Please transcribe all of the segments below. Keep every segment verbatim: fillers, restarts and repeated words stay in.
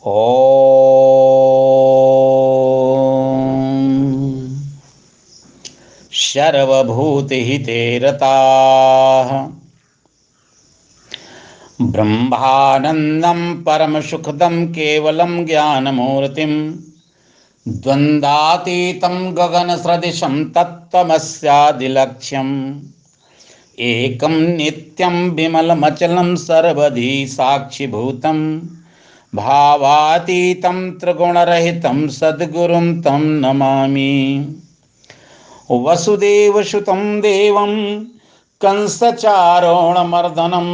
ॐ सर्वभूतहिते रताः ब्रह्मानन्दं परमसुखदं केवलं ज्ञानमूर्तिं द्वन्द्वातीतं गगनसदृशं तत्त्वमस्यादिलक्ष्यम् एकं नित्यं विमलमचलं सर्वधी साक्षिभूतं भावातीतं त्रिगुणरहितं सद्गुरुं तं नमामि। वसुदेवसुतं देवं कंसचारोणमर्दनं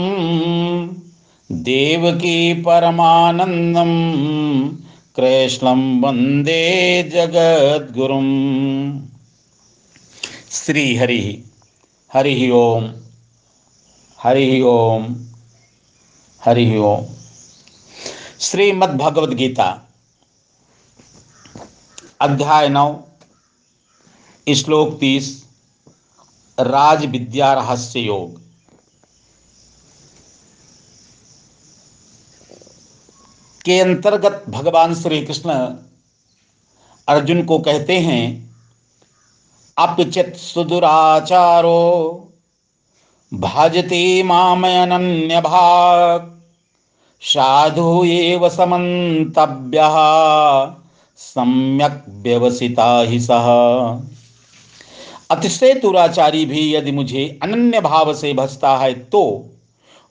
देवकी परमानन्दं कृष्णं वन्दे जगद्गुरुं। श्री हरिः हरिः ओम हरिः ओम हरिः ओम। श्रीमद्भगवद्गीता अध्याय नौ श्लोक तीस राजविद्या-रहस्ययोग। के अंतर्गत भगवान श्री कृष्ण अर्जुन को कहते हैं अपचित सुदुराचारो भजते मामयनन्य भाक् साधु एव समन्तव्यः सम्यक व्यवसिता हि सः। अतिशय दुराचारी भी यदि मुझे अनन्य भाव से भजता है तो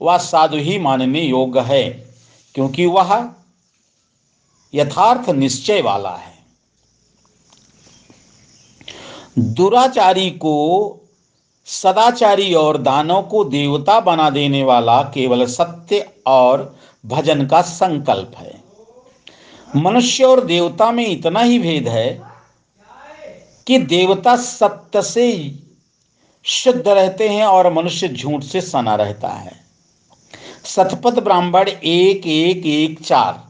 वह साधु ही मानने योग्य है, क्योंकि वह यथार्थ निश्चय वाला है। दुराचारी को सदाचारी और दानव को देवता बना देने वाला केवल सत्य और भजन का संकल्प है। मनुष्य और देवता में इतना ही भेद है कि देवता सत्य से शुद्ध रहते हैं और मनुष्य झूठ से सना रहता है। सतपथ ब्राह्मण एक एक एक चार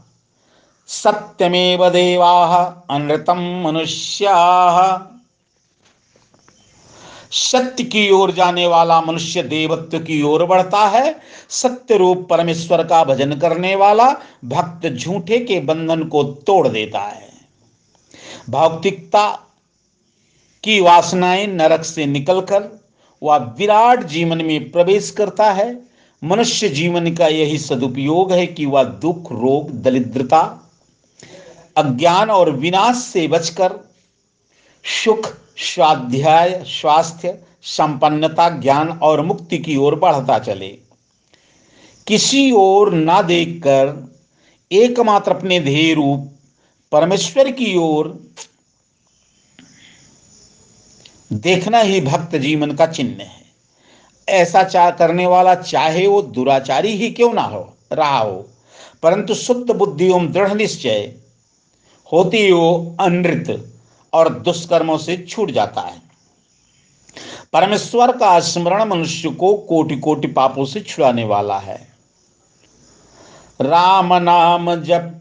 सत्यमेव देवाः अनृतम मनुष्याः। सत्य की ओर जाने वाला मनुष्य देवत्व की ओर बढ़ता है। सत्य रूप परमेश्वर का भजन करने वाला भक्त झूठे के बंधन को तोड़ देता है। भौतिकता की वासनाएं नरक से निकलकर वह विराट जीवन में प्रवेश करता है। मनुष्य जीवन का यही सदुपयोग है कि वह दुख, रोग, दरिद्रता, अज्ञान और विनाश से बचकर सुख, स्वाध्याय, स्वास्थ्य, संपन्नता, ज्ञान और मुक्ति की ओर बढ़ता चले। किसी ओर ना देखकर एकमात्र अपने ध्येय रूप परमेश्वर की ओर देखना ही भक्त जीवन का चिन्ह है। ऐसा चाह करने वाला चाहे वो दुराचारी ही क्यों ना हो रहा हो, परंतु शुद्ध बुद्धि एवं दृढ़ निश्चय होती वो अनृत और दुष्कर्मों से छूट जाता है। परमेश्वर का स्मरण मनुष्य को कोटि कोटि पापों से छुड़ाने वाला है। राम नाम जप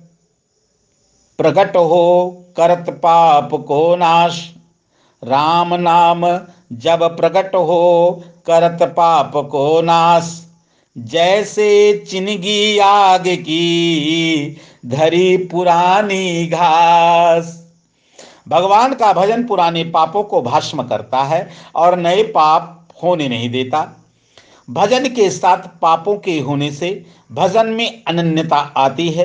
प्रकट हो करत पाप को नाश। राम नाम जब प्रकट हो करत पाप को नाश। जैसे चिनगी आग की धरी पुरानी घास। भगवान का भजन पुराने पापों को भस्म करता है और नए पाप होने नहीं देता। भजन के साथ पापों के होने से भजन में अनन्यता आती है।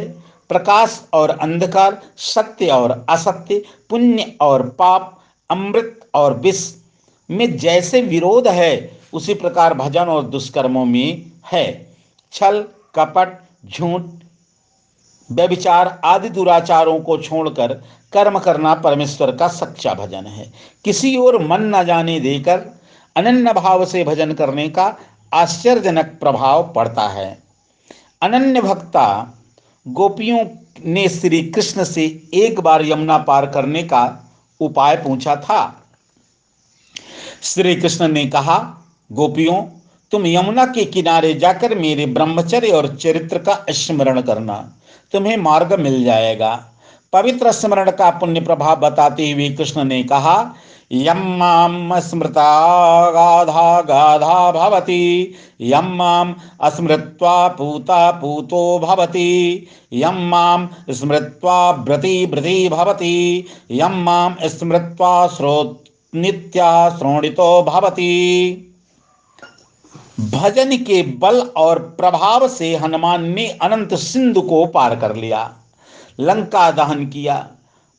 प्रकाश और अंधकार, सत्य और असत्य, पुण्य और पाप, अमृत और विष में जैसे विरोध है उसी प्रकार भजन और दुष्कर्मों में है। छल, कपट, झूठ, व्यभिचार आदि दुराचारों को छोड़कर कर्म करना परमेश्वर का सच्चा भजन है। किसी ओर मन न जाने देकर अनन्य भाव से भजन करने का आश्चर्यजनक प्रभाव पड़ता है। अनन्य भक्ता गोपियों ने श्री कृष्ण से एक बार यमुना पार करने का उपाय पूछा था। श्री कृष्ण ने कहा, गोपियों, तुम यमुना के किनारे जाकर मेरे ब्रह्मचर्य और चरित्र का स्मरण करना, तुम्हें मार्ग मिल जाएगा। पवित्र स्मरण का पुण्य प्रभाव बताते हुए कृष्ण ने कहा, यम माम अस्मृता गाधा गाधा भवति, यम माम अस्मृत्वा पूता पूतो भवति, यम माम स्मृत्वा व्रति व्रति भवति, यम माम स्मृत्वा श्रोत नित्या श्रोणितो भवति। भजन के बल और प्रभाव से हनुमान ने अनंत सिंधु को पार कर लिया, लंका दहन किया,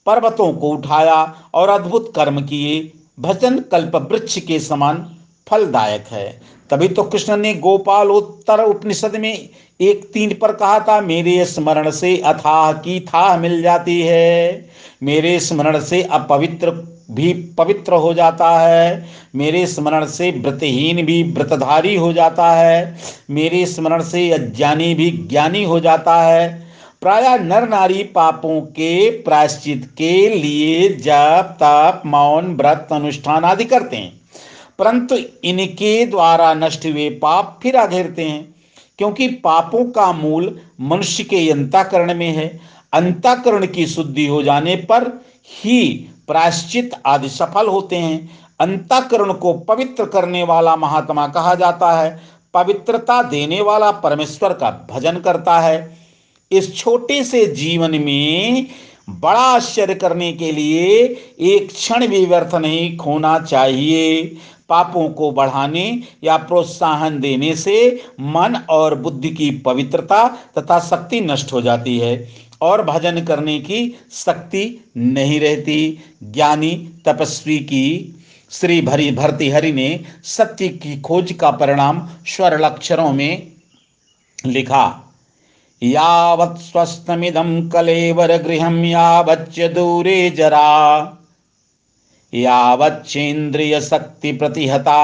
पर्वतों को उठाया और अद्भुत कर्म किए। भजन कल्प वृक्ष के समान फलदायक है। तभी तो कृष्ण ने गोपाल उत्तर उपनिषद में एक तीन पर कहा था, मेरे स्मरण से अथाह की थाह मिल जाती है, मेरे स्मरण से अपवित्र भी पवित्र हो जाता है, मेरे स्मरण से व्रतहीन भी व्रतधारी हो जाता है, मेरे स्मरण से अज्ञानी भी ज्ञानी हो जाता है। प्राय नर नारी पापों के प्रायश्चित के लिए जप तप मौन व्रत अनुष्ठान आदि करते हैं, परंतु इनके द्वारा नष्ट हुए पाप फिर अघेरते हैं, क्योंकि पापों का मूल मनुष्य के अंतःकरण में है। अंतःकरण की शुद्धि हो जाने पर ही प्रायश्चित आदि सफल होते हैं। अंतःकरण को पवित्र करने वाला महात्मा कहा जाता है। पवित्रता देने वाला परमेश्वर का भजन करता है। इस छोटे से जीवन में बड़ा आश्चर्य करने के लिए एक क्षण भी व्यर्थ नहीं खोना चाहिए। पापों को बढ़ाने या प्रोत्साहन देने से मन और बुद्धि की पवित्रता तथा शक्ति नष्ट हो जाती है और भजन करने की शक्ति नहीं रहती। ज्ञानी तपस्वी की श्री भरी भर्तृहरि ने सत्य की खोज का परिणाम स्वर अक्षरों में लिखा, यावत् स्वस्थमिदं कलेवर गृहं यावच्च दूरे जरा, यावच्चेन्द्रिय शक्ति प्रतिहता,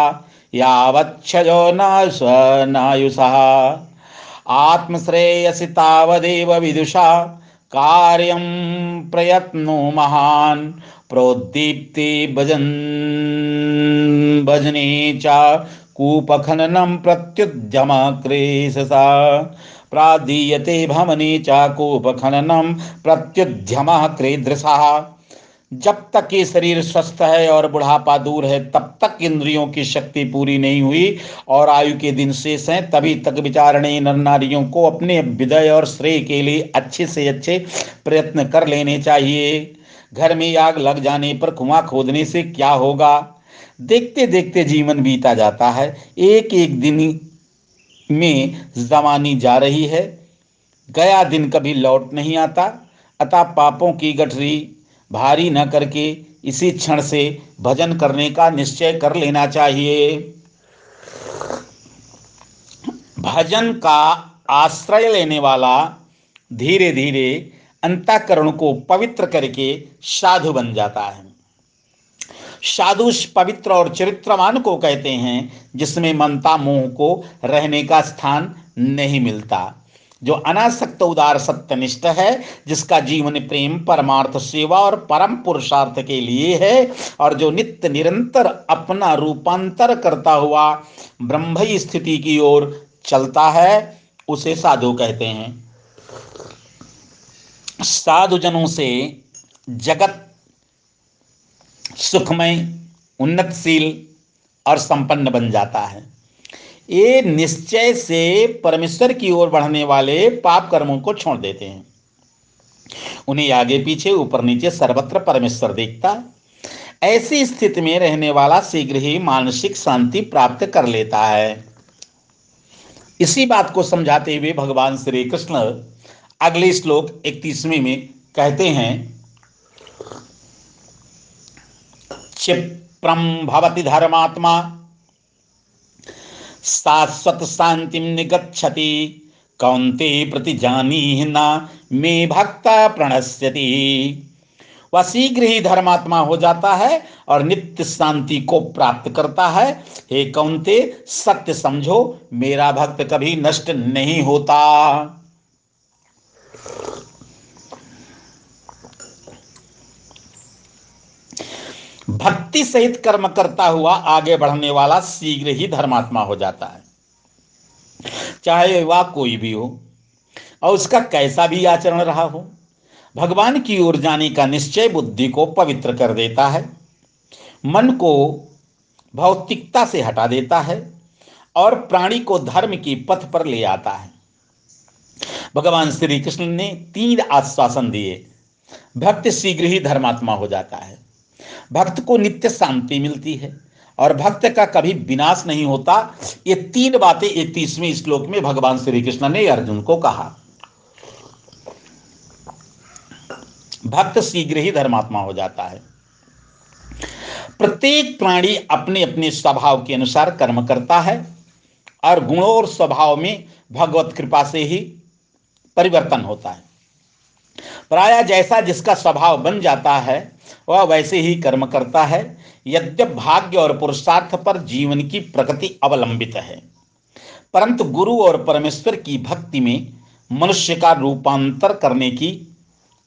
यावच्छयो नायुषा, आत्मश्रेयसि तावदेव विदुषा, कार्यं प्रयत्नो महान्, प्रोद्दीप्ति भजन भजने च कूपखननं प्रत्युद्यमक्रेशसा, प्रादीयते भवने चाकूपखननम प्रत्युद्यमः क्रीदृशः। जब तक ये शरीर स्वस्थ है और बुढ़ापा दूर है, तब तक इंद्रियों की शक्ति पूरी नहीं हुई और आयु के दिन शेष हैं, तभी तक विचारणे नर नारियों को अपने विदय और श्रेय के लिए अच्छे से अच्छे प्रयत्न कर लेने चाहिए। घर में आग लग जाने पर कुआं खोदने से क्या होगा। देखते देखते जीवन बीता जाता है। एक एक दिन में जवानी जा रही है, गया दिन कभी लौट नहीं आता। अतः पापों की गठरी भारी न करके इसी क्षण से भजन करने का निश्चय कर लेना चाहिए। भजन का आश्रय लेने वाला धीरे धीरे अंतःकरण को पवित्र करके साधु बन जाता है। साधु पवित्र और चरित्रवान को कहते हैं जिसमें ममता मोह को रहने का स्थान नहीं मिलता, जो अनासक्त उदार सत्यनिष्ठ है, जिसका जीवन प्रेम परमार्थ सेवा और परम पुरुषार्थ के लिए है और जो नित्य निरंतर अपना रूपांतर करता हुआ ब्रह्मई स्थिति की ओर चलता है, उसे साधु कहते हैं। साधुजनों से जगत सुखमय, उन्नतशील और संपन्न बन जाता है। ये निश्चय से परमेश्वर की ओर बढ़ने वाले पाप कर्मों को छोड़ देते हैं। उन्हें आगे पीछे ऊपर नीचे सर्वत्र परमेश्वर देखता। ऐसी स्थिति में रहने वाला शीघ्र ही मानसिक शांति प्राप्त कर लेता है। इसी बात को समझाते हुए भगवान श्री कृष्ण अगले श्लोक इकतीसवें में कहते हैं, क्षिप्रम भवति धर्मात्मा शाश्वत शांतिम निगच्छति, कौन्तेय प्रतिजानीहि न मे भक्त प्रणश्यति। वह शीघ्र ही धर्मात्मा हो जाता है और नित्य शांति को प्राप्त करता है। हे कौन्तेय, सत्य समझो, मेरा भक्त कभी नष्ट नहीं होता। भक्ति सहित कर्म करता हुआ आगे बढ़ने वाला शीघ्र ही धर्मात्मा हो जाता है, चाहे वह कोई भी हो और उसका कैसा भी आचरण रहा हो। भगवान की ओर जाने का निश्चय बुद्धि को पवित्र कर देता है, मन को भौतिकता से हटा देता है और प्राणी को धर्म की पथ पर ले आता है। भगवान श्री कृष्ण ने तीन आश्वासन दिए। भक्त शीघ्र ही धर्मात्मा हो जाता है, भक्त को नित्य शांति मिलती है और भक्त का कभी विनाश नहीं होता। ये तीन बातें इकतीसवें श्लोक में भगवान श्री कृष्ण ने अर्जुन को कहा। भक्त शीघ्र ही धर्मात्मा हो जाता है। प्रत्येक प्राणी अपने अपने स्वभाव के अनुसार कर्म करता है और गुणों और स्वभाव में भगवत कृपा से ही परिवर्तन होता है। प्राय जैसा जिसका स्वभाव बन जाता है वह वैसे ही कर्म करता है। यद्यप भाग्य और पुरुषार्थ पर जीवन की प्रकृति अवलंबित है, परंतु गुरु और परमेश्वर की भक्ति में मनुष्य का रूपांतर करने की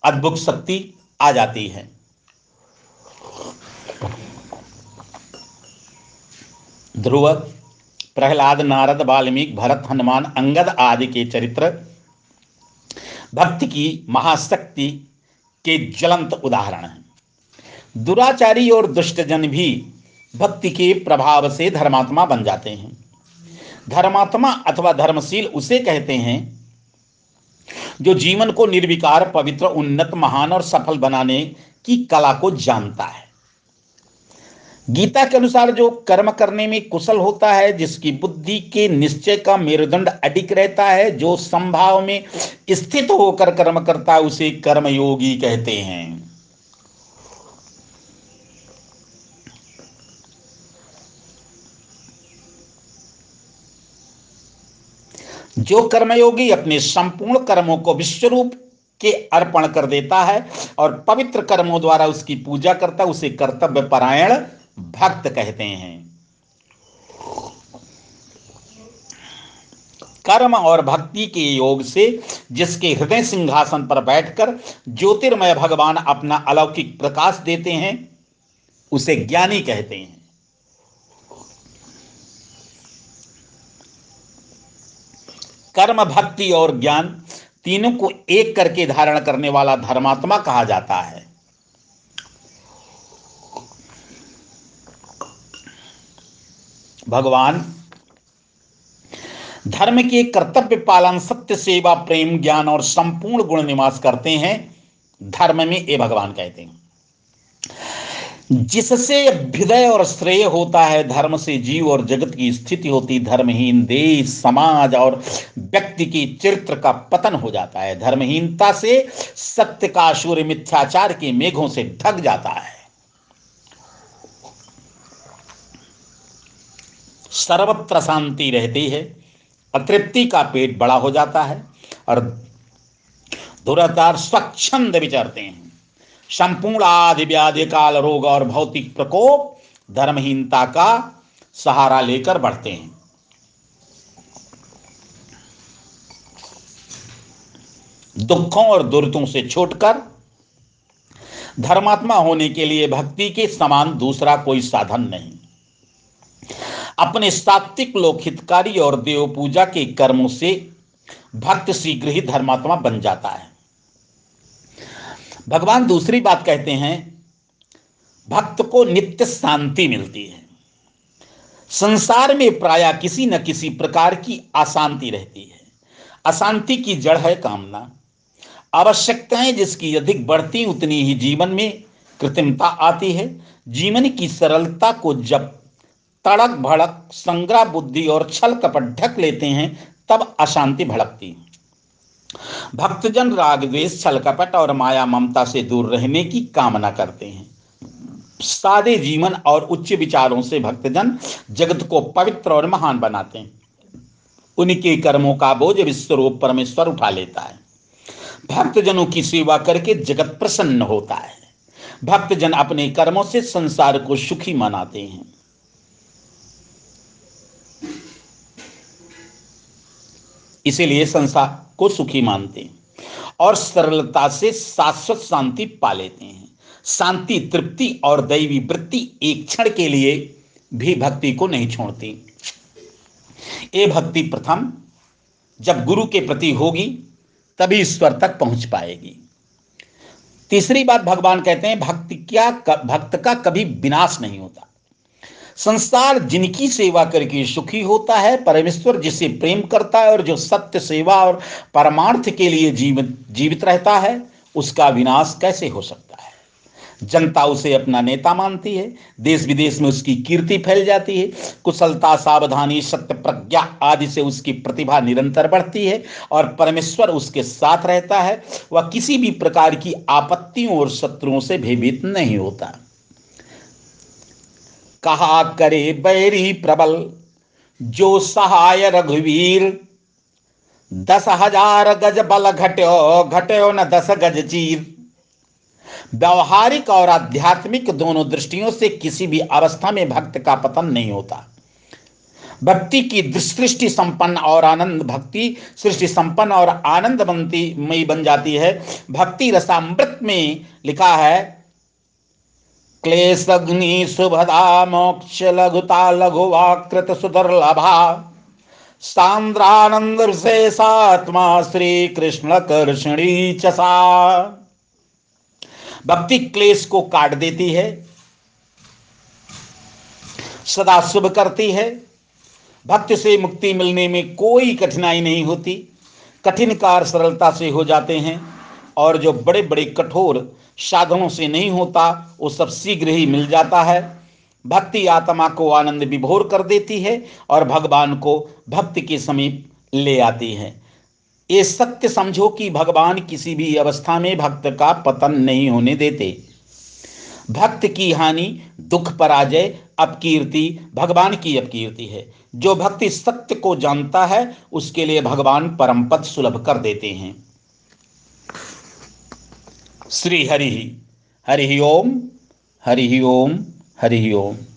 अद्भुत शक्ति आ जाती है। ध्रुव, प्रहलाद, नारद, वाल्मीकि, भरत, हनुमान, अंगद आदि के चरित्र भक्ति की महाशक्ति के ज्वलंत उदाहरण हैं। दुराचारी और दुष्टजन भी भक्ति के प्रभाव से धर्मात्मा बन जाते हैं। धर्मात्मा अथवा धर्मशील उसे कहते हैं जो जीवन को निर्विकार, पवित्र, उन्नत, महान और सफल बनाने की कला को जानता है। गीता के अनुसार जो कर्म करने में कुशल होता है, जिसकी बुद्धि के निश्चय का मेरुदंड अडिग रहता है, जो संभाव में स्थित होकर कर्म करता है, उसे कर्मयोगी कहते हैं। जो कर्मयोगी अपने संपूर्ण कर्मों को विश्वरूप के अर्पण कर देता है और पवित्र कर्मों द्वारा उसकी पूजा करता है, उसे कर्तव्य परायण भक्त कहते हैं। कर्म और भक्ति के योग से जिसके हृदय सिंहासन पर बैठकर ज्योतिर्मय भगवान अपना अलौकिक प्रकाश देते हैं, उसे ज्ञानी कहते हैं। कर्म, भक्ति और ज्ञान तीनों को एक करके धारण करने वाला धर्मात्मा कहा जाता है। भगवान धर्म के कर्तव्य पालन, सत्य सेवा, प्रेम, ज्ञान और संपूर्ण गुण निवास करते हैं। धर्म में ये भगवान कहते हैं। जिससे अभ्युदय और श्रेय होता है, धर्म से जीव और जगत की स्थिति होती। धर्महीन देश, समाज और व्यक्ति के चरित्र का पतन हो जाता है। धर्महीनता से सत्य का सूर्य मिथ्याचार के मेघों से ढक जाता है। सर्वत्र शांति रहती है। अतृप्ति का पेट बड़ा हो जाता है और दुराचार स्वच्छंद विचरते हैं। संपूर्ण आदि व्याधि, काल, रोग और भौतिक प्रकोप धर्महीनता का सहारा लेकर बढ़ते हैं। दुखों और दुर्गतों से छूटकर धर्मात्मा होने के लिए भक्ति के समान दूसरा कोई साधन नहीं। अपने सात्विक, लोकहितकारी और देव पूजा के कर्मों से भक्त शीघ्र ही धर्मात्मा बन जाता है। भगवान दूसरी बात कहते हैं, भक्त को नित्य शांति मिलती है। संसार में प्राय किसी न किसी प्रकार की अशांति रहती है। अशांति की जड़ है कामना। आवश्यकताएं जिसकी अधिक बढ़ती उतनी ही जीवन में कृत्रिमता आती है। जीवन की सरलता को जब तड़क भड़क, संग्रह बुद्धि और छल कपट ढक लेते हैं, तब अशांति भड़कती। भक्तजन राग, द्वेष, छल कपट और माया ममता से दूर रहने की कामना करते हैं। सादे जीवन और उच्च विचारों से भक्तजन जगत को पवित्र और महान बनाते हैं। उनके कर्मों का बोझ विश्वरूप परमेश्वर उठा लेता है। भक्तजनों की सेवा करके जगत प्रसन्न होता है। भक्तजन अपने कर्मों से संसार को सुखी मनाते हैं। इसीलिए संसार को सुखी मानते हैं और सरलता से शाश्वत शांति पा लेते हैं। शांति, तृप्ति और दैवी वृत्ति एक क्षण के लिए भी भक्ति को नहीं छोड़ती। ये भक्ति प्रथम जब गुरु के प्रति होगी तभी ईश्वर तक पहुंच पाएगी। तीसरी बात भगवान कहते हैं, भक्ति क्या भक्त का कभी विनाश नहीं होता। संसार जिनकी सेवा करके सुखी होता है, परमेश्वर जिसे प्रेम करता है और जो सत्य सेवा और परमार्थ के लिए जीवित जीवित रहता है, उसका विनाश कैसे हो सकता है। जनता उसे अपना नेता मानती है, देश विदेश में उसकी कीर्ति फैल जाती है। कुशलता, सावधानी, सत्य प्रज्ञा आदि से उसकी प्रतिभा निरंतर बढ़ती है और परमेश्वर उसके साथ रहता है। वह किसी भी प्रकार की आपत्तियों और शत्रुओं से भयभीत नहीं होता। कहा करे बैरी प्रबल, जो सहाय रघुवीर। दस हजार गज बल घट्यो घट्यो न दस गज चीर। व्यवहारिक और आध्यात्मिक दोनों दृष्टियों से किसी भी अवस्था में भक्त का पतन नहीं होता। भक्ति की दृष्टि संपन्न और आनंद भक्ति सृष्टि संपन्न और आनंद बनती मई बन जाती है। भक्ति रसामृत में लिखा है, क्लेश अग्नि सुभदा मोक्ष लघुता लघुवाकृत सुदुर्लभा। सांद्रानंद विशेषात्मा श्री कृष्ण कर्षणी चसा। भक्ति क्लेश को काट देती है, सदा शुभ करती है। भक्ति से मुक्ति मिलने में कोई कठिनाई नहीं होती। कठिन कार्य सरलता से हो जाते हैं और जो बड़े बड़े कठोर साधनों से नहीं होता वो सब शीघ्र ही मिल जाता है। भक्ति आत्मा को आनंद विभोर कर देती है और भगवान को भक्ति के समीप ले आती है। ये सत्य समझो कि भगवान किसी भी अवस्था में भक्त का पतन नहीं होने देते। भक्त की हानि दुख, पराजय, अपकीर्ति भगवान की अपकीर्ति है। जो भक्ति सत्य को जानता है उसके लिए भगवान परम पद सुलभ कर देते हैं। श्री हरि हरि ओम हरि ओम हरि ओम।